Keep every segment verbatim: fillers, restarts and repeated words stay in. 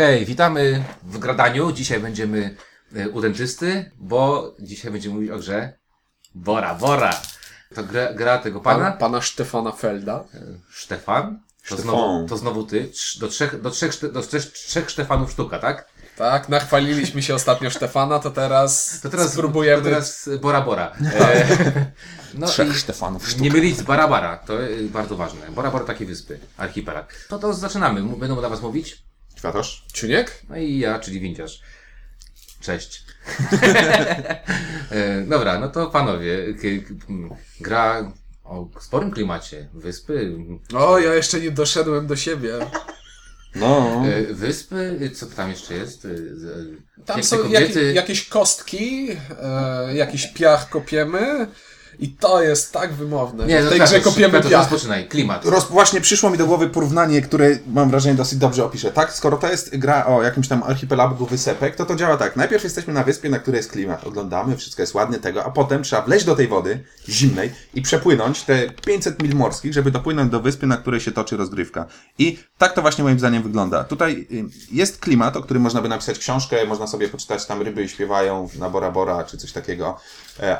Hej, witamy w gradaniu. Dzisiaj będziemy u dentysty, bo dzisiaj będziemy mówić o grze Bora Bora. To gra, gra tego pana. Pana, pana Stefana Felda. Stefan? To znowu, to znowu ty. Do trzech, do trzech, do trzech Stefanów sztuka, tak? Tak, nachwaliliśmy się ostatnio Stefana, to teraz, to teraz spróbujemy. To teraz Bora Bora. E, no Trzech Stefanów sztuka. Nie mylić z Bora Bora, to bardzo ważne. Bora Bora takie wyspy, archipelag. No to zaczynamy, będą dla was mówić. Światosz. Czuniek? No i ja, czyli Windziarz. Cześć. e, dobra, no to panowie, k- k- gra o sporym klimacie, wyspy. O, ja jeszcze nie doszedłem do siebie. No. Wyspy, co tam jeszcze jest? Tam Piękne są jak, jakieś kostki, e, jakiś piach kopiemy i to jest tak wymowne. Nie, w tej grze kopiemy piach. Rozpoczynaj, klimat. Roz, właśnie przyszło mi do głowy porównanie, które mam wrażenie dosyć dobrze opisze. Tak, skoro to jest gra o jakimś tam archipelagu wysepek, to to działa tak. Najpierw jesteśmy na wyspie, na której jest klimat. Oglądamy, wszystko jest ładnie tego, a potem trzeba wleźć do tej wody zimnej i przepłynąć te pięćset mil morskich, żeby dopłynąć do wyspy, na której się toczy rozgrywka. I tak to właśnie moim zdaniem wygląda. Tutaj jest klimat, o którym można by napisać książkę, można sobie poczytać, tam ryby śpiewają na Bora Bora czy coś takiego.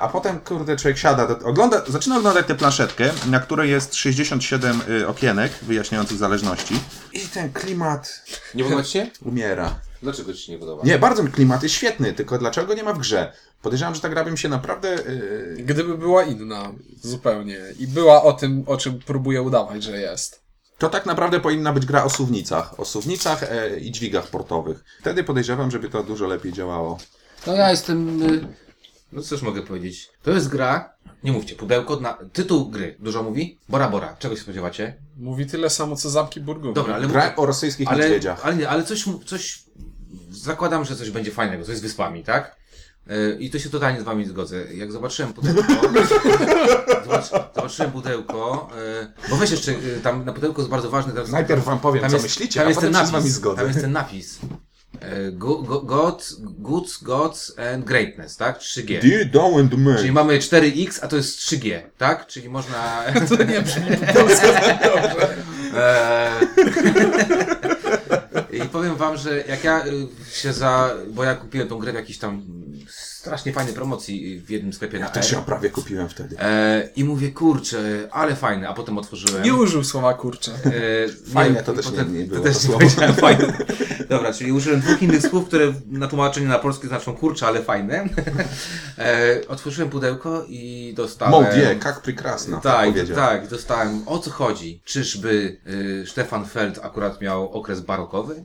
A potem, kurde, człowiek siada, ogląda, zaczyna oglądać tę planszetkę, na której jest sześćdziesiąt siedem okienek wyjaśniających zależności. I ten klimat... Nie podoba ci się? Umiera. Dlaczego ci się nie podoba? Nie, bardzo klimat jest świetny, tylko dlaczego nie ma w grze? Podejrzewam, że ta gra bym się naprawdę... Yy... Gdyby była inna, zupełnie. I była o tym, o czym próbuję udawać, że jest. To tak naprawdę powinna być gra o suwnicach. O suwnicach e, i dźwigach portowych. Wtedy podejrzewam, żeby to dużo lepiej działało. No ja jestem... Y- No cóż mogę powiedzieć. To jest gra, nie mówcie, pudełko, na... tytuł gry dużo mówi? Bora Bora, czego się spodziewacie? Mówi tyle samo co Zamki Burgundii. Dobra, ale gra o rosyjskich ale, niedźwiedziach. Ale, ale, ale coś, coś, zakładam, że coś będzie fajnego, coś z wyspami, tak? Yy, I to się totalnie z wami zgodzę. Jak zobaczyłem pudełko, zobacz, zobaczyłem pudełko, yy, bo weź jeszcze, yy, tam na pudełku jest bardzo ważny... Teraz, najpierw wam powiem, co jest, myślicie, tam a jest potem ten napis, się z wami zgodzę. Tam jest ten napis. Go, go, God, Goods, Gods and Greatness, tak? trzy G. Czyli mamy cztery X, a to jest trzy G, tak? Czyli można... To nie brzmi po polsku dobrze. I powiem wam, że jak ja się za... Bo ja kupiłem tą grę w jakiejś tam strasznie fajnej promocji w jednym sklepie na Ja też ją prawie kupiłem wtedy. I mówię, kurczę, ale fajne, a potem otworzyłem... Nie użył słowa kurczę. Fajne to też nie było. To też nie powiedziałem fajne. Dobra, czyli użyłem dwóch innych słów, które na tłumaczeniu na polskie znaczą kurczę, ale fajne. E, otworzyłem pudełko i dostałem... Modie, jak prekrasna. Tak, tak, dostałem. O co chodzi? Czyżby y, Stefan Feld akurat miał okres barokowy?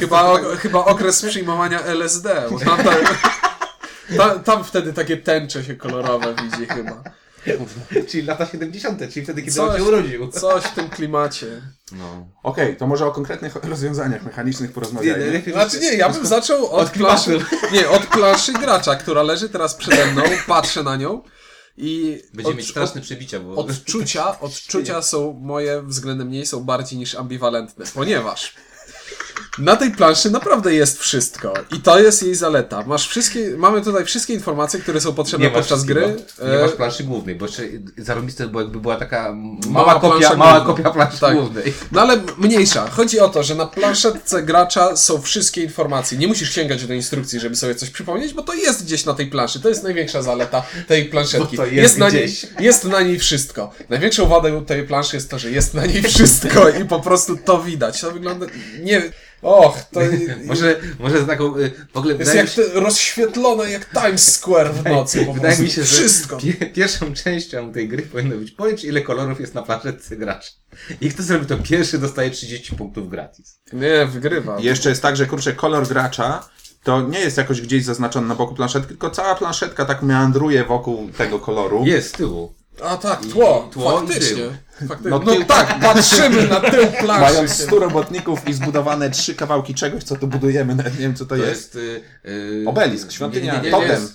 Chyba, o, chyba okres przyjmowania L S D. Bo tam, tam, tam, tam wtedy takie tęcze się kolorowe widzi chyba. Czyli lata siedemdziesiąte, czyli wtedy, kiedy on się urodził. Coś w tym klimacie. No. Okej, okay, to może o konkretnych rozwiązaniach mechanicznych porozmawiajmy. Nie, nie, nie, znaczy nie, ja bym zaczął od, od planszy. Nie, od planszy gracza, która leży teraz przede mną, patrzę na nią i... Będzie od, mieć straszne przebicia, bo... Odczucia, odczucia są moje względem niej są bardziej niż ambiwalentne, ponieważ... Na tej planszy naprawdę jest wszystko i to jest jej zaleta. Masz wszystkie, mamy tutaj wszystkie informacje, które są potrzebne podczas gry. Nie masz planszy głównej, bo jeszcze zarobiste, bo jakby była taka mała, mała kopia, mała kopia planszy tak. głównej. No ale mniejsza. Chodzi o to, że na planszetce gracza są wszystkie informacje. Nie musisz sięgać do instrukcji, żeby sobie coś przypomnieć, bo to jest gdzieś na tej planszy. To jest największa zaleta tej planszetki. Jest, jest, na niej, jest na niej wszystko. Największą wadą tej planszy jest to, że jest na niej wszystko i po prostu to widać. To wygląda... nie. Och, to... może, może z taką... W ogóle jest jak się... rozświetlone jak Times Square w nocy. Wydaje, wydaje mi się, że wszystko. Pie- pierwszą częścią tej gry powinno być policz, ile kolorów jest na planszetce gracza. I kto zrobi to pierwszy, dostaje trzydzieści punktów gratis. Nie, wygrywa. I jeszcze jest tak, że kurczę, kolor gracza to nie jest jakoś gdzieś zaznaczony na boku planszetki, tylko cała planszetka tak meandruje wokół tego koloru. Jest z tyłu. A tak, tło, tło faktycznie. Faktycznie. No, tył... no tak, patrzymy na tył planszy. Mając stu robotników i zbudowane trzy kawałki czegoś, co tu budujemy, nawet nie wiem co to, to jest. jest y, y... Obelisk, świątynia, totem.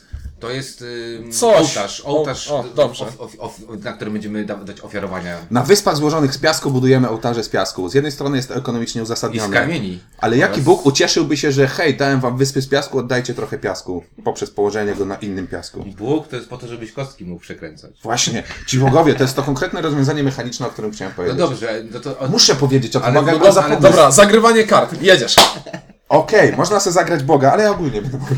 To jest yy, ołtarz, ołtarz o, o, dobrze. O, o, o, na którym będziemy dać ofiarowania. Na wyspach złożonych z piasku budujemy ołtarze z piasku. Z jednej strony jest to ekonomicznie uzasadnione. I z kamieni. Ale oraz... jaki Bóg ucieszyłby się, że hej, dałem wam wyspy z piasku, oddajcie trochę piasku. Poprzez położenie go na innym piasku. Bóg to jest po to, żebyś kostki mógł przekręcać. Właśnie. Ci bogowie, to jest to konkretne rozwiązanie mechaniczne, o którym chciałem powiedzieć. No dobrze. No to... Muszę powiedzieć o tym. Ale, no, ale... Dobra, zagrywanie kart. Jedziesz. Okej, okay, można sobie zagrać Boga, ale ja ogólnie będę mówił.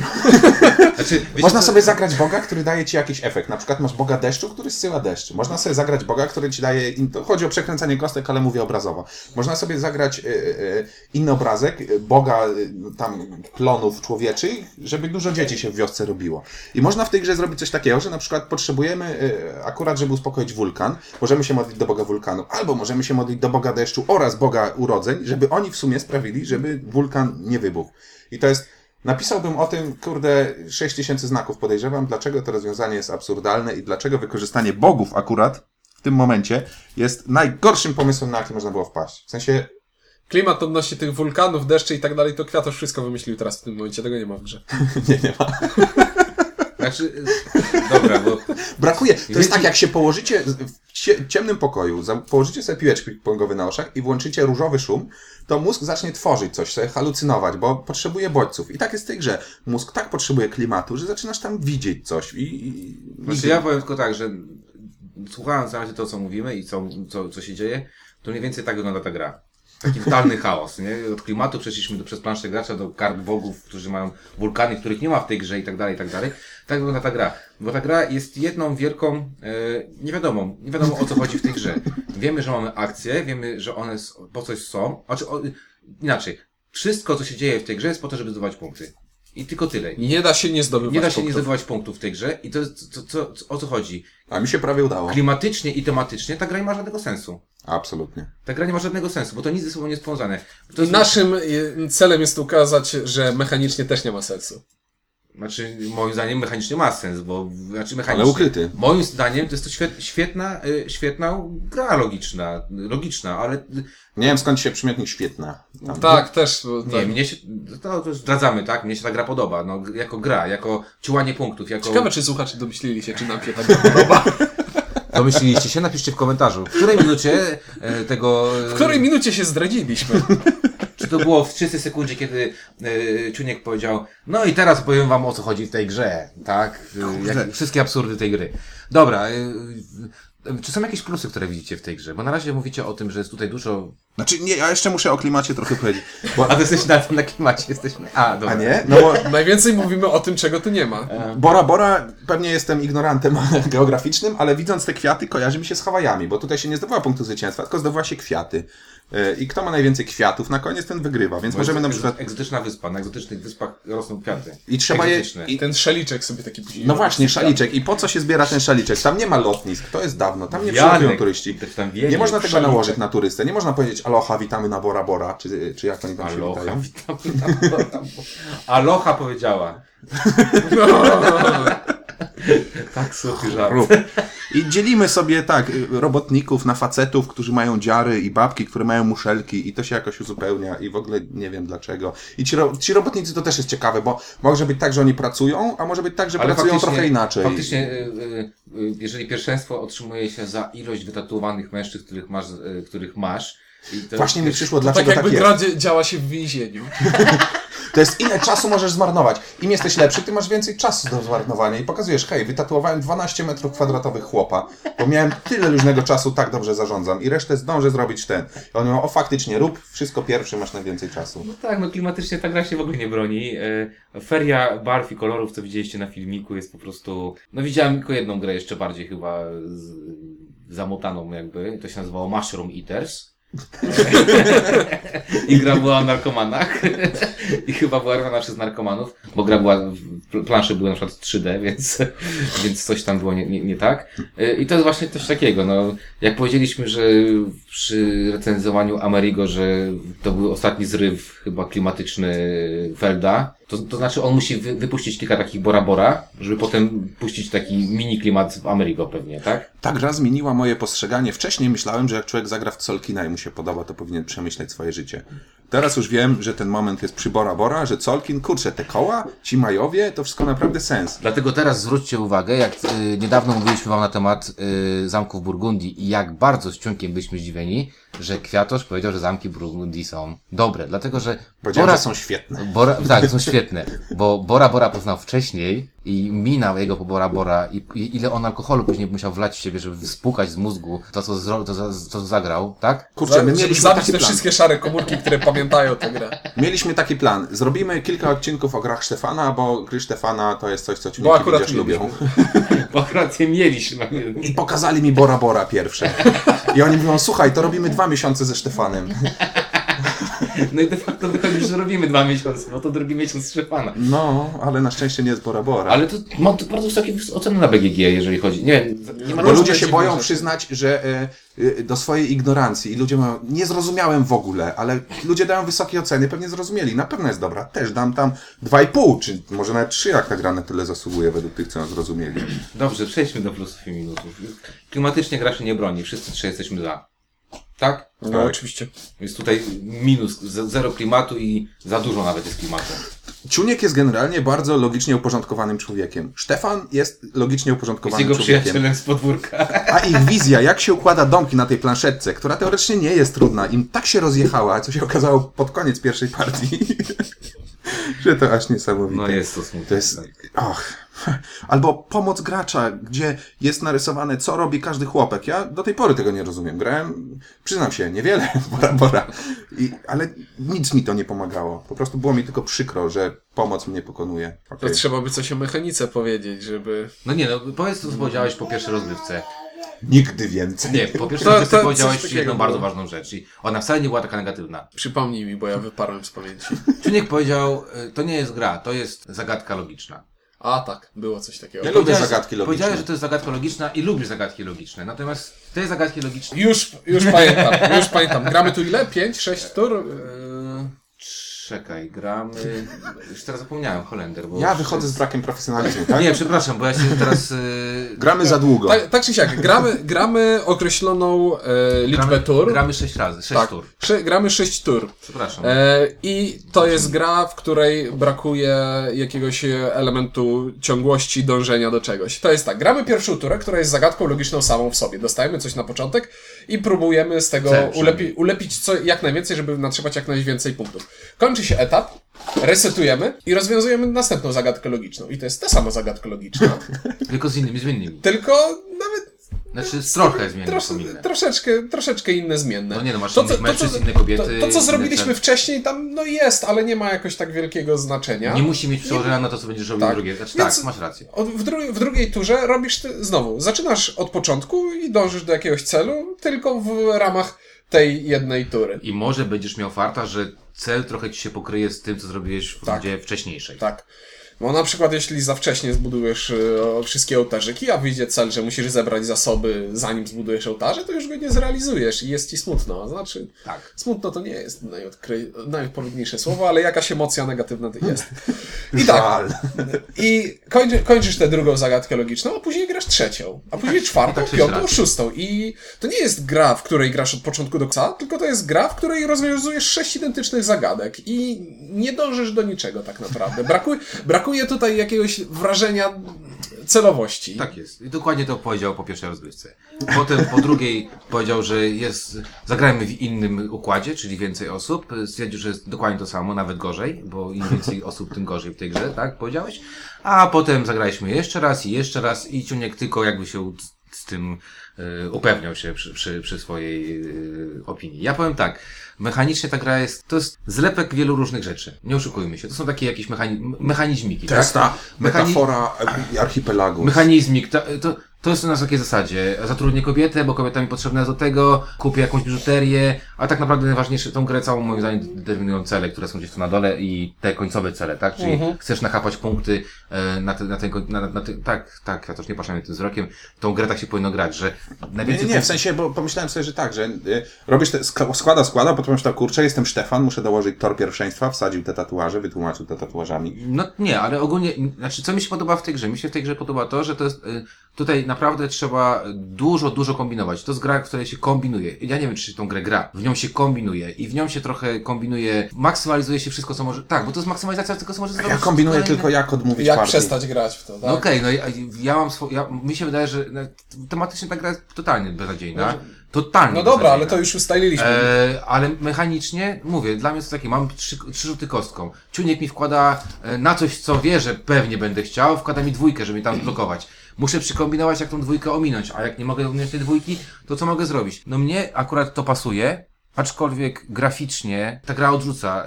Znaczy, można sobie to... zagrać Boga, który daje ci jakiś efekt. Na przykład masz Boga deszczu, który zsyła deszcz. Można sobie zagrać Boga, który ci daje... In... To chodzi o przekręcanie kostek, ale mówię obrazowo. Można sobie zagrać y, y, inny obrazek Boga y, tam klonów człowieczych, żeby dużo dzieci się w wiosce robiło. I można w tej grze zrobić coś takiego, że na przykład potrzebujemy y, akurat, żeby uspokoić wulkan. Możemy się modlić do Boga wulkanu. Albo możemy się modlić do Boga deszczu oraz Boga urodzeń, żeby oni w sumie sprawili, żeby wulkan nie wybuchł. I to jest... Napisałbym o tym, kurde, sześć tysięcy znaków podejrzewam, dlaczego to rozwiązanie jest absurdalne i dlaczego wykorzystanie bogów akurat w tym momencie jest najgorszym pomysłem, na jaki można było wpaść. W sensie... Klimat odnośnie tych wulkanów, deszczy i tak dalej, to Kwiatosz wszystko wymyślił teraz w tym momencie, tego nie ma w grze. nie, nie ma. Znaczy, dobra, bo... Brakuje. To jest wiecie... tak, jak się położycie w ciemnym pokoju, położycie sobie piłeczki ping-pongowe na oczach i włączycie różowy szum, to mózg zacznie tworzyć coś, sobie halucynować, bo potrzebuje bodźców. I tak jest w tej grze. Mózg tak potrzebuje klimatu, że zaczynasz tam widzieć coś. I, i... Znaczy, ja powiem tylko tak, że słuchając na razie to, co mówimy i co, co, co się dzieje, to mniej więcej tak wygląda ta gra. Taki totalny chaos, nie? Od klimatu przeszliśmy do, przez planszę gracza do kart bogów, którzy mają wulkany, których nie ma w tej grze i tak dalej, i tak dalej. Tak wygląda ta gra. Bo ta gra jest jedną wielką, yy, nie wiadomo, nie wiadomo o co chodzi w tej grze. Wiemy, że mamy akcje, wiemy, że one po coś są. Znaczy, o, inaczej. Wszystko, co się dzieje w tej grze jest po to, żeby zdobywać punkty. I tylko tyle. Nie da się nie zdobywać punktów. Nie da się punktów. nie zdobywać punktów w tej grze i to jest, co, co, co, o co chodzi. A mi się prawie udało. Klimatycznie i tematycznie ta gra nie ma żadnego sensu. Absolutnie. Ta gra nie ma żadnego sensu, bo to nic ze sobą nie jest powiązane. To jest... Naszym celem jest ukazać, że mechanicznie też nie ma sensu. Znaczy, moim zdaniem mechanicznie ma sens, bo... Znaczy mechanicznie, ale ukryty. Moim zdaniem to jest to świetna, świetna gra logiczna, logiczna, ale... Nie wiem skąd się przymiotnik świetna. Tam. Tak, też. Nie, tak. Mnie się... To, to zdradzamy, tak? Mnie się ta gra podoba, no, jako gra, jako ciłanie punktów, jako... Ciekawe, czy słuchacze domyślili się, czy nam się ta gra podoba. Domyśliliście się? Napiszcie w komentarzu. W której minucie e, tego... W której minucie się zdradziliśmy? Czy to było w trzydziestej sekundzie, kiedy e, Ciuniek powiedział, no i teraz powiem wam o co chodzi w tej grze, tak? E, jak, wszystkie absurdy tej gry. Dobra, e, e, czy są jakieś plusy, które widzicie w tej grze? Bo na razie mówicie o tym, że jest tutaj dużo... Znaczy nie, ja jeszcze muszę o klimacie trochę powiedzieć. Bo... A ty jesteś na, na klimacie, jesteśmy... A, dobra. A nie? No bo... Najwięcej mówimy o tym, czego tu nie ma. Bora Bora, pewnie jestem ignorantem geograficznym, ale widząc te kwiaty kojarzy mi się z Hawajami, bo tutaj się nie zdobyła punktu zwycięstwa, tylko zdobyła się kwiaty. I kto ma najwięcej kwiatów, na koniec ten wygrywa, więc bo możemy na przykład... Egzotyczna wyspa, na egzotycznych wyspach rosną kwiaty. I trzeba je... I ten szaliczek sobie taki... No właśnie, szaliczek. I po co się zbiera ten szaliczek? Tam nie ma lotnisk, to jest dawno, tam nie przyjmują turyści. Tam wienie, nie można tego szaliczek nałożyć na turystę, nie można powiedzieć aloha, witamy na Bora Bora, czy, czy jak oni tam aloha, się witają. Witamy na Bora Bora. Aloha powiedziała. No. Tak, suchy żart. I dzielimy sobie tak robotników na facetów, którzy mają dziary i babki, które mają muszelki i to się jakoś uzupełnia i w ogóle nie wiem dlaczego. I ci, ro- ci robotnicy to też jest ciekawe, bo może być tak, że oni pracują, a może być tak, że ale pracują trochę inaczej. Faktycznie, jeżeli pierwszeństwo otrzymuje się za ilość wytatuowanych mężczyzn, których masz, których masz to właśnie jest... mi przyszło, dlaczego tak, jakby tak jest. Działa się w więzieniu. To jest ile czasu możesz zmarnować. Im jesteś lepszy, ty masz więcej czasu do zmarnowania i pokazujesz, hej, wytatuowałem dwanaście metrów kwadratowych chłopa, bo miałem tyle luźnego czasu, tak dobrze zarządzam i resztę zdążę zrobić ten. I on mówił, o faktycznie, rób wszystko pierwszy, masz najwięcej czasu. No tak, no klimatycznie ta gra się w ogóle nie broni. Feria barw i kolorów, co widzieliście na filmiku, jest po prostu... No widziałem tylko jedną grę jeszcze bardziej chyba z... zamotaną jakby, to się nazywało Mushroom Eaters. I gra była o narkomanach i chyba była robiona przez narkomanów, bo gra była, plansze były na przykład trzy D, więc, więc coś tam było nie, nie, nie tak. I to jest właśnie coś takiego, no, jak powiedzieliśmy, że przy recenzowaniu Amerigo, że to był ostatni zryw chyba klimatyczny Felda, to, to znaczy on musi wy, wypuścić kilka takich Bora Bora, żeby potem puścić taki mini klimat w Amerigo pewnie, tak? Ta gra zmieniła moje postrzeganie. Wcześniej myślałem, że jak człowiek zagra w Czolkina i mu się podoba, to powinien przemyśleć swoje życie. Teraz już wiem, że ten moment jest przy Bora Bora, że Czolkin, kurczę, te koła, ci Majowie, to wszystko naprawdę sens. Dlatego teraz zwróćcie uwagę, jak y, niedawno mówiliśmy wam na temat y, zamków Burgundii i jak bardzo z Ciunkiem byliśmy zdziwieni, że Kwiatosz powiedział, że zamki Burgundii są dobre, dlatego że... Powiedziałem, Bora, że są świetne. Bora, tak, są świetne, bo Bora Bora poznał wcześniej i minął jego po Bora Bora i, i ile on alkoholu później musiał wlać w siebie, żeby spłukać z mózgu to, co, zro, to, to zagrał, tak? Kurczę, my mieliśmy taki plan. Te wszystkie szare komórki, które pamiętają tę grę. Mieliśmy taki plan. Zrobimy kilka odcinków o grach Stefana, bo gry Stefana to jest coś, co ci nie widzisz lubią. Bo akurat je mieliśmy. I pokazali mi Bora Bora pierwsze. I oni mówią, słuchaj, to robimy dwa miesiące ze Stefanem. No i de facto wychodzi, że robimy dwa miesiące, bo to drugi miesiąc Stefana. No, ale na szczęście nie jest Bora Bora. Ale to mam tu bardzo wysokie oceny na B G G, jeżeli chodzi. Nie wiem, nie ma bo ludzie się boją przyznać, że y, y, do swojej ignorancji i ludzie mówią, nie zrozumiałem w ogóle, ale ludzie dają wysokie oceny, pewnie zrozumieli, na pewno jest dobra. Też dam tam dwa i pół, czy może nawet trzy, jak ta gra na tyle zasługuje według tych, co ją zrozumieli. Dobrze, przejdźmy do plusów i minusów. Klimatycznie gra się nie broni, wszyscy trzy jesteśmy za. Tak? No, tak, oczywiście. Jest tutaj minus, zero klimatu i za dużo nawet jest klimatu. Ciuniek jest generalnie bardzo logicznie uporządkowanym człowiekiem. Stefan jest logicznie uporządkowanym człowiekiem. Jest jego przyjacielem z podwórka. A ich wizja, jak się układa domki na tej planszetce, która teoretycznie nie jest trudna, im tak się rozjechała, co się okazało pod koniec pierwszej partii, że to aż niesamowite. No jest to smutne. To jest... Och. Albo pomoc gracza, gdzie jest narysowane, co robi każdy chłopek. Ja do tej pory tego nie rozumiem. Grałem, przyznam się, niewiele Bora Bora. I, ale nic mi to nie pomagało. Po prostu było mi tylko przykro, że pomoc mnie pokonuje. Okay. To trzeba by coś o mechanice powiedzieć, żeby... No nie, no powiedz to, co powiedziałeś po pierwszej rozgrywce. Nigdy więcej. Nie, po pierwsze to, to powiedziałeś jedną bardzo było. Ważną rzecz i ona wcale nie była taka negatywna. Przypomnij mi, bo ja wyparłem z pamięci. Czuniek powiedział, to nie jest gra, to jest zagadka logiczna. A tak, było coś takiego. Ja lubię zagadki logiczne. Powiedziałeś, że to jest zagadka logiczna i lubisz zagadki logiczne, natomiast te zagadki logiczne... Już, już pamiętam, już pamiętam. Gramy tu ile? Pięć, sześć tur? Czekaj, gramy... Już teraz zapomniałem, Holender, bo... Ja wychodzę jest... z brakiem profesjonalizmu, tak? Nie, przepraszam, bo ja się teraz... Yy... Gramy za długo. Tak, tak czy siak, gramy, gramy określoną yy, liczbę gramy, tur. Gramy sześć razy, sześć tak. tur. Sze- gramy sześć tur. Przepraszam. Yy, I to jest gra, w której brakuje jakiegoś elementu ciągłości, dążenia do czegoś. To jest tak, gramy pierwszą turę, która jest zagadką logiczną samą w sobie. Dostajemy coś na początek i próbujemy z tego ulepi- ulepić co, jak najwięcej, żeby natrzymać jak najwięcej punktów. Kończy się etap, resetujemy i rozwiązujemy następną zagadkę logiczną. I to jest ta sama zagadka logiczna. Tylko z innymi zmiennymi. Tylko nawet... Znaczy z trochę zmienne. Trosz, troszeczkę, troszeczkę inne zmienne. No nie no, masz to, innych to, mężczyzn, to, inne kobiety. To, to co zrobiliśmy ten... wcześniej tam no jest, ale nie ma jakoś tak wielkiego znaczenia. Nie musi mieć przełożenia na to, co będziesz robił tak. drugie. Znaczy, tak, masz rację. Od, w, dru- w drugiej turze robisz ty, znowu, zaczynasz od początku i dążysz do jakiegoś celu, tylko w ramach tej jednej tury. I może będziesz miał farta, że cel trochę ci się pokryje z tym, co zrobiłeś w rundzie tak. wcześniejszej. Tak. Bo na przykład jeśli za wcześnie zbudujesz e, wszystkie ołtarzyki, a wyjdzie cel, że musisz zebrać zasoby zanim zbudujesz ołtarze, to już go nie zrealizujesz i jest ci smutno. Znaczy, tak. smutno to nie jest najodkry- najodpowiedniejsze słowo, ale jakaś emocja negatywna to jest. I tak. I kończy, kończysz tę drugą zagadkę logiczną, a później grasz trzecią, a później tak, czwartą, tak piątą, racji. szóstą. I to nie jest gra, w której grasz od początku do końca, tylko to jest gra, w której rozwiązujesz sześć identycznych zagadek i nie dążysz do niczego tak naprawdę. Brakuje, brakuje tutaj jakiegoś wrażenia celowości. Tak jest. I dokładnie to powiedział po pierwszej rozgrywce. Potem po drugiej powiedział, że jest, zagrajmy w innym układzie, czyli więcej osób. Stwierdził, że jest dokładnie to samo, nawet gorzej, bo im więcej osób, tym gorzej w tej grze, tak? Powiedziałeś. A potem zagraliśmy jeszcze raz i jeszcze raz i Ciuniek tylko jakby się z tym y, upewniał się przy, przy, przy swojej y, opinii. Ja powiem tak, mechanicznie ta gra jest, to jest zlepek wielu różnych rzeczy. Nie oszukujmy się, to są takie jakieś mechani- mechanizmiki. To jest tak? ta Mechani- metafora archipelagu. Mechanizmik, to, to, to jest na takiej zasadzie. Zatrudnię kobietę, bo kobieta mi potrzebna jest do tego, kupię jakąś biżuterię, a tak naprawdę najważniejsze tą grę całą moim zdaniem determinują cele, które są gdzieś tu na dole i te końcowe cele, tak? Czyli mhm. chcesz nachapać punkty e, na ten, na ten, na, na, na te, tak, tak, ja też nie patrzę na tym wzrokiem. Tą grę tak się powinno grać, że najwięcej... Nie, nie, w sensie, bo pomyślałem sobie, że tak, że y, robisz te, składa, składa, potem myślałem, kurczę, jestem Stefan, muszę dołożyć tor pierwszeństwa, wsadził te tatuaże, wytłumaczył te tatuażami. No nie, ale ogólnie, znaczy co mi się podoba w tej grze? Mi się w tej grze podoba to, że to jest y, Tutaj naprawdę trzeba dużo, dużo kombinować. To jest gra, w której się kombinuje. Ja nie wiem, czy się tą grę gra. W nią się kombinuje i w nią się trochę kombinuje, maksymalizuje się wszystko, co może... Tak, bo to jest maksymalizacja tego, co może zrobić. Ja kombinuję tylko, inne... jak odmówić Jak partii. Przestać grać w to, tak? No okej, okay, no ja, ja mam swo... ja, mi się wydaje, że tematycznie ta gra jest totalnie beznadziejna. No, że... Totalnie. No dobra, ale to już ustaliliśmy. E, ale mechanicznie, mówię, dla mnie to takie, mam trzy, trzy rzuty kostką. Ciuniek mi wkłada na coś, co wie, że pewnie będę chciał, wkłada mi dwójkę, żeby mi tam zblokować. Muszę przykombinować, jak tą dwójkę ominąć, a jak nie mogę ominąć tej dwójki, to co mogę zrobić? No mnie akurat to pasuje, aczkolwiek graficznie ta gra odrzuca.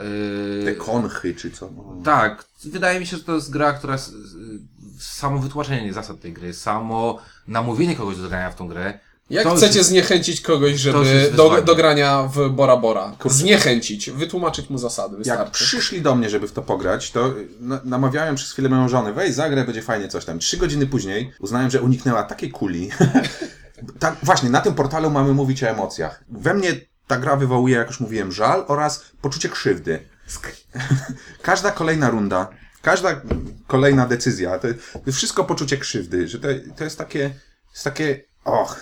Yy... Te konchy czy co? No. Tak, wydaje mi się, że to jest gra, która... Samo wytłumaczenie zasad tej gry, samo namówienie kogoś do grania w tą grę. Jak to chcecie jest, zniechęcić kogoś, żeby do, do grania w Bora Bora? Kurczę. Zniechęcić, wytłumaczyć mu zasady, wystarczy. Jak przyszli do mnie, żeby w to pograć, to na, namawiałem przez chwilę moją żonę, weź zagrę, będzie fajnie coś tam. Trzy godziny później uznałem, że uniknęła takiej kuli. Ta, właśnie, na tym portalu mamy mówić o emocjach. We mnie ta gra wywołuje, jak już mówiłem, żal oraz poczucie krzywdy. Każda kolejna runda, każda kolejna decyzja, to, to wszystko poczucie krzywdy, że to, to jest takie, jest takie, och...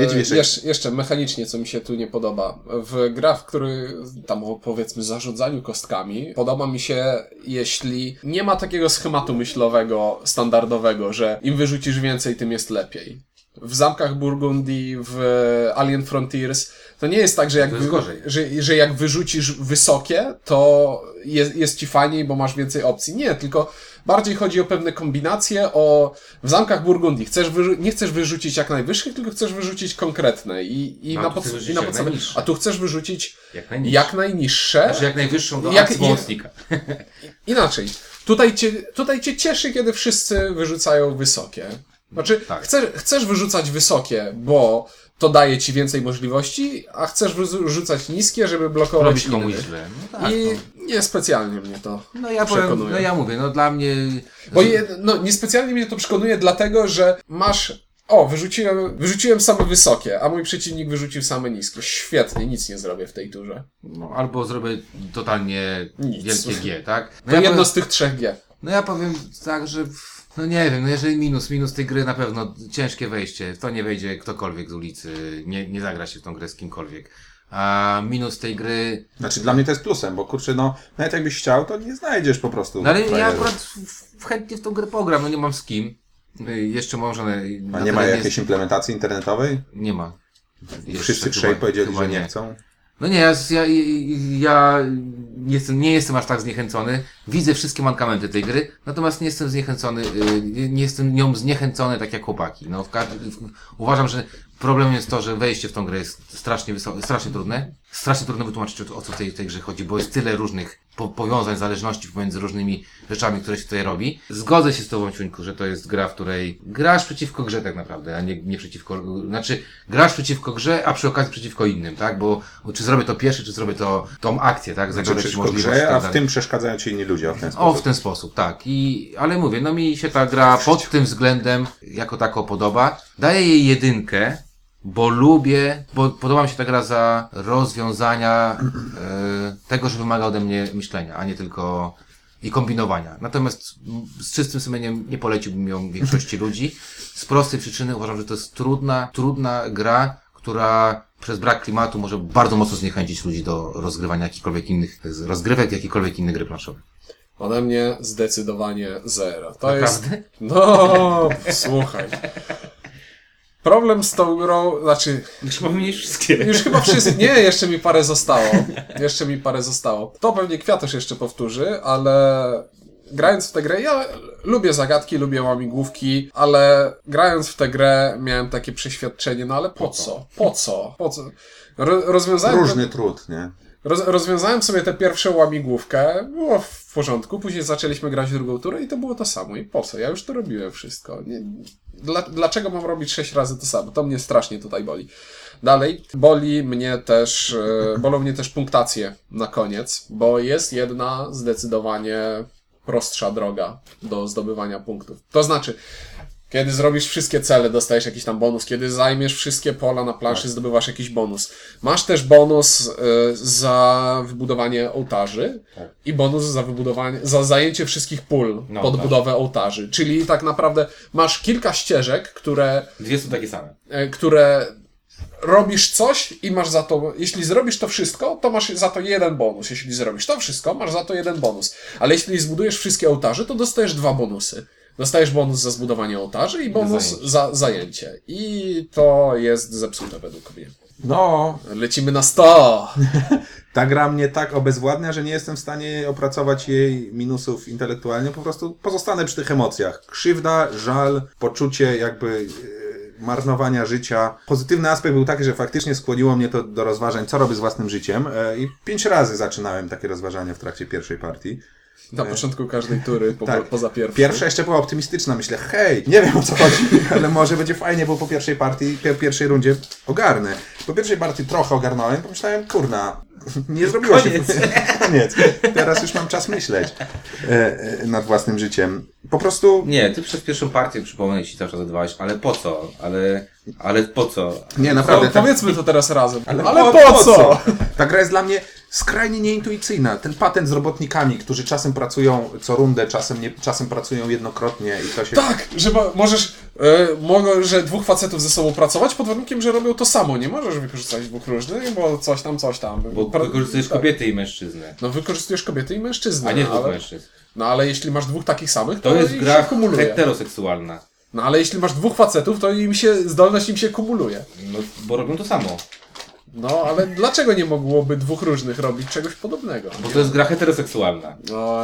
Eee, jeszcze, jeszcze mechanicznie, co mi się tu nie podoba. W grach, w których tam o, powiedzmy zarządzaniu kostkami, podoba mi się, jeśli nie ma takiego schematu myślowego, standardowego, że im wyrzucisz więcej, tym jest lepiej. W Zamkach Burgundii, w Alien Frontiers, to nie jest tak, że jak, wy, że, że jak wyrzucisz wysokie, to jest, jest ci fajniej, bo masz więcej opcji. Nie, tylko bardziej chodzi o pewne kombinacje, o... W Zamkach Burgundii chcesz wyrzu... nie chcesz wyrzucić jak najwyższych, tylko chcesz wyrzucić konkretne i, i no, na podstawie... Pod... Pod... A tu chcesz wyrzucić jak najniższe. Jak najniższe. Znaczy jak najwyższą do jak... pomocnika. Inaczej. Tutaj cię, tutaj cię cieszy, kiedy wszyscy wyrzucają wysokie. Znaczy, tak. chcesz, chcesz wyrzucać wysokie, bo to daje ci więcej możliwości, a chcesz wyrzucać niskie, żeby blokować robić komuś źle. No tak, I to... niespecjalnie mnie to no ja przekonuje. Powiem, no ja mówię, no dla mnie... Bo je, no, niespecjalnie mnie to przekonuje, dlatego że masz... O, wyrzuciłem, wyrzuciłem same wysokie, a mój przeciwnik wyrzucił same niskie. Świetnie, nic nie zrobię w tej turze. No, albo zrobię totalnie nic. Wielkie G, tak? No to ja jedno powiem, z tych trzech G. No ja powiem tak, że... No nie wiem, no jeżeli minus, minus tej gry na pewno ciężkie wejście, w to nie wejdzie ktokolwiek z ulicy, nie, nie zagra się w tą grę z kimkolwiek. A minus tej gry... Znaczy dla mnie to jest plusem, bo kurczę, no nawet jakbyś chciał, to nie znajdziesz po prostu. No ale ja akurat w, chętnie w tą grę pogram, no nie mam z kim. Jeszcze mam żonę... A nie ma jakiejś implementacji internetowej? Nie ma. Jeszcze wszyscy trzej powiedzieli, że nie chcą. No nie, ja, ja, ja nie, jestem, nie jestem aż tak zniechęcony. Widzę wszystkie mankamenty tej gry, natomiast nie jestem zniechęcony, nie jestem nią zniechęcony tak jak chłopaki. No, w każdy, w, uważam, że problem jest to, że wejście w tą grę jest strasznie, wyso- strasznie trudne. Strasznie trudno wytłumaczyć, o co w tej, tej grze chodzi, bo jest tyle różnych po- powiązań, zależności pomiędzy różnymi rzeczami, które się tutaj robi. Zgodzę się z tobą, Ciuńku, że to jest gra, w której grasz przeciwko grze tak naprawdę, a nie, nie przeciwko... Znaczy, grasz przeciwko grze, a przy okazji przeciwko innym, tak? Bo czy zrobię to pierwszy, czy zrobię to tą akcję, tak? Znaczy, przeciwko grze, a w tym przeszkadzają ci inni ludzie, w ten sposób. O, w ten sposób, tak. I, ale mówię, no mi się ta gra pod tym względem jako tako podoba. Daję jej jedynkę, bo lubię, bo podoba mi się ta gra za rozwiązania e, tego, że wymaga ode mnie myślenia, a nie tylko i kombinowania. Natomiast z czystym sumieniem nie poleciłbym ją większości ludzi. Z prostej przyczyny uważam, że to jest trudna, trudna gra, która przez brak klimatu może bardzo mocno zniechęcić ludzi do rozgrywania jakichkolwiek innych rozgrywek, jakichkolwiek innych gry planszowych. Ode mnie zdecydowanie zero. To Naprawdę? jest... No, słuchaj... Problem z tą grą, znaczy... Już mamy wszystkie. Już chyba wszystkie. Nie, jeszcze mi parę zostało. Jeszcze mi parę zostało. To pewnie Kwiatusz jeszcze powtórzy, ale grając w tę grę, ja lubię zagadki, lubię łamigłówki, ale grając w tę grę miałem takie przeświadczenie, no ale po co? Po co? Po co? Ro- rozwiązałem... Różny ten... trud, nie? Roz- rozwiązałem sobie tę pierwszą łamigłówkę, było w porządku, później zaczęliśmy grać drugą turę i to było to samo. I po co? Ja już to robiłem wszystko. Nie... Dla, dlaczego mam robić sześć razy to samo? To mnie strasznie tutaj boli. Dalej, boli mnie też, bolą mnie też punktacje na koniec, bo jest jedna zdecydowanie prostsza droga do zdobywania punktów. To znaczy, Kiedy zrobisz wszystkie cele, dostajesz jakiś tam bonus. Kiedy zajmiesz wszystkie pola na planszy, zdobywasz jakiś bonus. Masz też bonus y, za wybudowanie ołtarzy tak. i bonus za wybudowanie, za zajęcie wszystkich pól no, pod tak. budowę ołtarzy. Czyli tak naprawdę masz kilka ścieżek, które... Dwie są takie same. Y, które... Robisz coś i masz za to, jeśli zrobisz to wszystko, to masz za to jeden bonus. Jeśli zrobisz to wszystko, masz za to jeden bonus. Ale jeśli zbudujesz wszystkie ołtarze, to dostajesz dwa bonusy. Dostajesz bonus za zbudowanie ołtarzy i bonus zajęcie. za zajęcie. I to jest zepsute według mnie. No. Lecimy na sto! Ta gra mnie tak obezwładnia, że nie jestem w stanie opracować jej minusów intelektualnie. Po prostu pozostanę przy tych emocjach. Krzywda, żal, poczucie jakby... marnowania życia. Pozytywny aspekt był taki, że faktycznie skłoniło mnie to do rozważań, co robię z własnym życiem i pięć razy zaczynałem takie rozważania w trakcie pierwszej partii. Na początku każdej tury, po, tak. poza pierwszą. Pierwsza jeszcze była optymistyczna, myślę, hej, nie wiem o co chodzi, ale może będzie fajnie, bo po pierwszej partii, pier- pierwszej rundzie ogarnę. Po pierwszej partii trochę ogarnąłem, pomyślałem, kurna, nie zrobiło Koniec. się. Koniec. Teraz już mam czas myśleć nad własnym życiem. Po prostu... Nie, ty przez pierwszą partię, przypomnę, ci cały czas odwałeś, ale po co? Ale... Ale po co? Nie, naprawdę. To, tak... Powiedzmy to teraz razem. Ale, ale po, po, po co? co? Ta gra jest dla mnie skrajnie nieintuicyjna. Ten patent z robotnikami, którzy czasem pracują co rundę, czasem, nie, czasem pracują jednokrotnie i to się... Tak, że możesz, yy, mogą, że dwóch facetów ze sobą pracować pod warunkiem, że robią to samo. Nie możesz wykorzystać dwóch różnych, bo coś tam, coś tam. Bo pra... wykorzystujesz tak. kobiety i mężczyznę. No wykorzystujesz kobiety i mężczyznę. A nie dwóch ale... mężczyzn. No ale jeśli masz dwóch takich samych, to, to jest gra heteroseksualna. No ale jeśli masz dwóch facetów, to im się, zdolność im się kumuluje. No, bo robią to samo. No, ale dlaczego nie mogłoby dwóch różnych robić czegoś podobnego? Bo to jest gra heteroseksualna. No,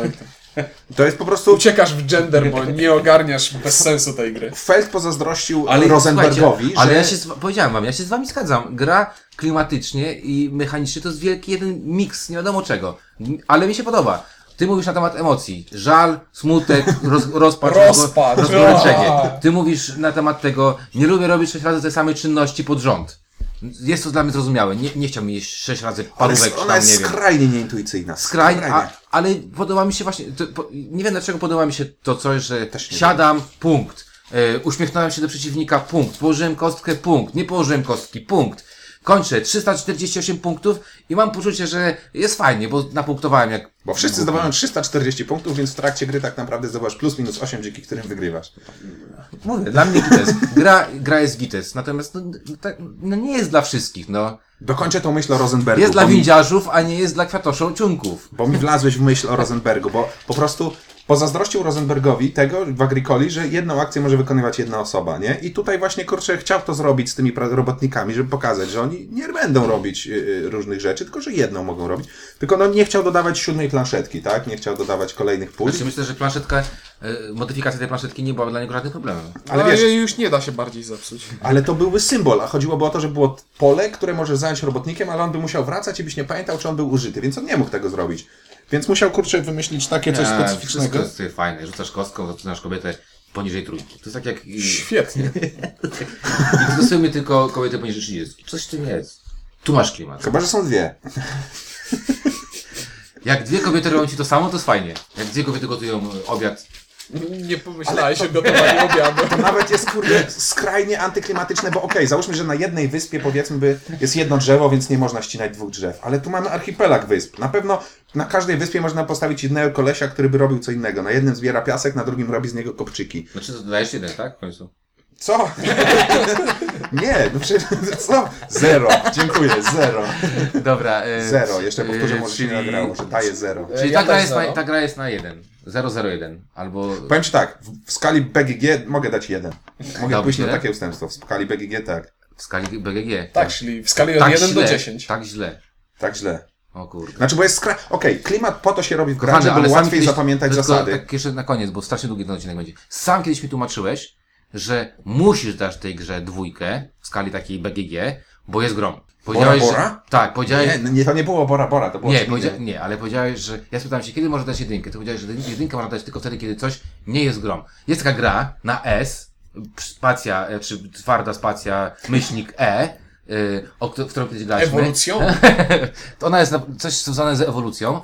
to jest po prostu... Uciekasz w gender, bo nie ogarniasz bez sensu tej gry. Feld pozazdrościł ale Rosenbergowi, że... Ale ja się... Z... Powiedziałem wam, ja się z wami zgadzam. Gra klimatycznie i mechanicznie to jest wielki jeden miks, nie wiadomo czego. Ale mi się podoba. Ty mówisz na temat emocji. Żal, smutek, roz, rozpacz, rozpacz rozgoryczenie. Ty mówisz na temat tego, nie lubię robić sześć razy tej samej czynności pod rząd. Jest to dla mnie zrozumiałe. Nie, nie chciałbym jeść sześć razy parówek. Ona tam, jest nie skrajnie wiem. nieintuicyjna. Skrajnie, a, ale podoba mi się właśnie, to, po, nie wiem dlaczego podoba mi się to coś, że siadam, wiem. punkt. E, uśmiechnąłem się do przeciwnika, punkt. Położyłem kostkę, punkt. Nie położyłem kostki, punkt. Kończę trzysta czterdzieści osiem punktów i mam poczucie, że jest fajnie, bo napunktowałem jak... Bo wszyscy zdobywają trzysta czterdzieści punktów, więc w trakcie gry tak naprawdę zdobywasz plus minus osiem, dzięki którym wygrywasz. Mówię, dla mnie gites. Gra, gra jest gites, natomiast no, tak, no nie jest dla wszystkich, no. Dokończę tą myśl o Rosenbergu. Jest dla windziarzów, mi... a nie jest dla kwiatosząciunków. Bo mi wlazłeś w myśl o Rosenbergu, bo po prostu... Pozazdrościł Rosenbergowi tego w Agricoli, że jedną akcję może wykonywać jedna osoba, nie? I tutaj właśnie, kurczę, chciał to zrobić z tymi robotnikami, żeby pokazać, że oni nie będą robić yy, różnych rzeczy, tylko że jedną mogą robić. Tylko no nie chciał dodawać siódmej planszetki, tak? Nie chciał dodawać kolejnych pól. Znaczy, myślę, że planszetka, yy, modyfikacja tej planszetki nie była dla niego żadnym problemem. Ale no, wiesz, już nie da się bardziej zepsuć. Ale to byłby symbol, a chodziłoby o to, że było pole, które może zająć robotnikiem, ale on by musiał wracać i byś nie pamiętał, czy on był użyty, więc on nie mógł tego zrobić. Więc musiał, kurczę, wymyślić takie nie, coś specyficznego. To jest fajne. Rzucasz kostką, zaczynasz kobietę poniżej trójki. To jest tak jak... Świetnie. I stosujmy tylko kobietę poniżej trzydziestki. Coś tu nie jest. Tu masz klimat. Chyba, że są dwie. Jak dwie kobiety robią ci to samo, to jest fajnie. Jak dwie kobiety gotują obiad... Nie pomyślałeś o gotowaniu obiadu. To nawet jest, kurde, skrajnie antyklimatyczne, bo okej, okay, załóżmy, że na jednej wyspie, powiedzmy, by jest jedno drzewo, więc nie można ścinać dwóch drzew. Ale tu mamy archipelag wysp. Na pewno na każdej wyspie można postawić jednego kolesia, który by robił co innego. Na jednym zbiera piasek, na drugim robi z niego kopczyki. Znaczy to dodajesz jeden, tak? W końcu. Co? Nie, no przecież co? Zero. Dziękuję, zero. Dobra. E, zero. Jeszcze powtórzę, e, może czyli... się nie nagrało, że daje zero. Czyli ja ta, gra jest zero. Na, ta gra jest na jeden. zero zero jeden. Albo... Powiem ci tak, w skali B G G mogę dać jeden. Mogę Dałbyś pójść jeden? Na takie ustępstwo. W skali B G G tak. W skali B G G. Tak, tak czyli w skali od tak jeden źle, do dziesięć. Tak źle. Tak źle. O kurde. Znaczy, bo jest skra... Okej, okay, klimat po to się robi w grach, żeby łatwiej kiedyś, zapamiętać zasady. Tak jeszcze na koniec, bo strasznie długi ten odcinek będzie. Sam kiedyś mi tłumaczyłeś, że musisz dać tej grze dwójkę w skali takiej B G G, bo jest grom. Bora Bora? Że, tak, powiedziałeś... Nie, nie, to nie było Bora Bora, to było... Nie, powiedzia- nie, ale powiedziałeś, że... Ja spytałem się, kiedy możesz dać jedynkę? Ty powiedziałeś, że jedynkę można dać tylko wtedy, kiedy coś nie jest grom. Jest taka gra na S, spacja, czy twarda spacja, myślnik E, yy, o którą, w którą kiedyś daliśmy... Ewolucją? To ona jest na, coś związane z ewolucją,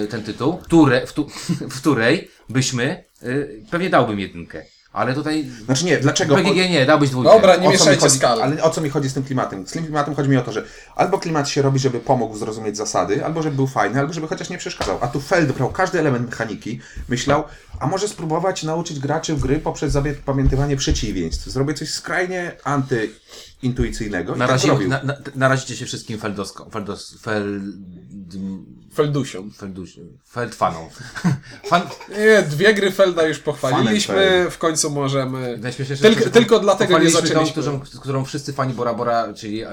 yy, ten tytuł, które, w, tu, w której byśmy... Yy, pewnie dałbym jedynkę. Ale tutaj... Znaczy nie, dlaczego? B G G nie, dałbyś dwójkę. Dobra, nie mieszajcie skal. Ale o co mi chodzi z tym klimatem? Z tym klimatem chodzi mi o to, że albo klimat się robi, żeby pomógł zrozumieć zasady, albo żeby był fajny, albo żeby chociaż nie przeszkadzał. A tu Feld brał każdy element mechaniki, myślał, a może spróbować nauczyć graczy w gry poprzez zapamiętywanie przeciwieństw. Zrobię coś skrajnie antyintuicyjnego i narazi, tak robił. Na, na, narazicie się wszystkim feldowską, feldos, fel... Feldusią. Feldusią. Feldfaną. Fan... Nie, dwie gry Felda już pochwaliliśmy, w końcu możemy... Tylko, tylko dlatego nie zaczęliśmy. Tą, którą, którą wszyscy fani Bora Bora, czyli y,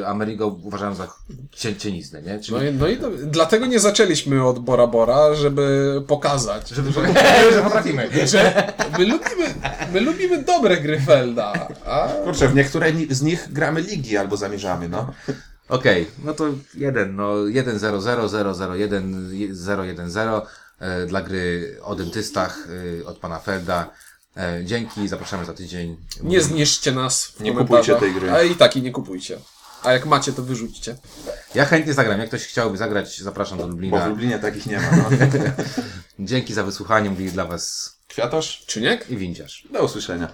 y, Amerigo uważają za cie, cieniznę, nie? Czyli... No i, no i do... dlatego nie zaczęliśmy od Bora Bora, żeby pokazać, żeby, żeby... że potrafimy. Że my, lubimy, my lubimy dobre gry Felda. A... Kurczę, w niektóre z nich gramy ligi albo zamierzamy, no. Okej, okay, no to jeden, no jeden zero zero zero zero jeden zero jeden zero e, dla gry o dentystach e, od pana Felda. E, dzięki, zapraszamy za tydzień. Nie zniszczcie nas. W nie kupujcie tej gry. A i tak i nie kupujcie. A jak macie, to wyrzućcie. Ja chętnie zagram. Jak ktoś chciałby zagrać, zapraszam do Lublina. Bo w Lublinie takich nie ma. No. Dzięki za wysłuchanie. Mówili dla was Kwiatosz, Czyniek i Windziarz. Do usłyszenia.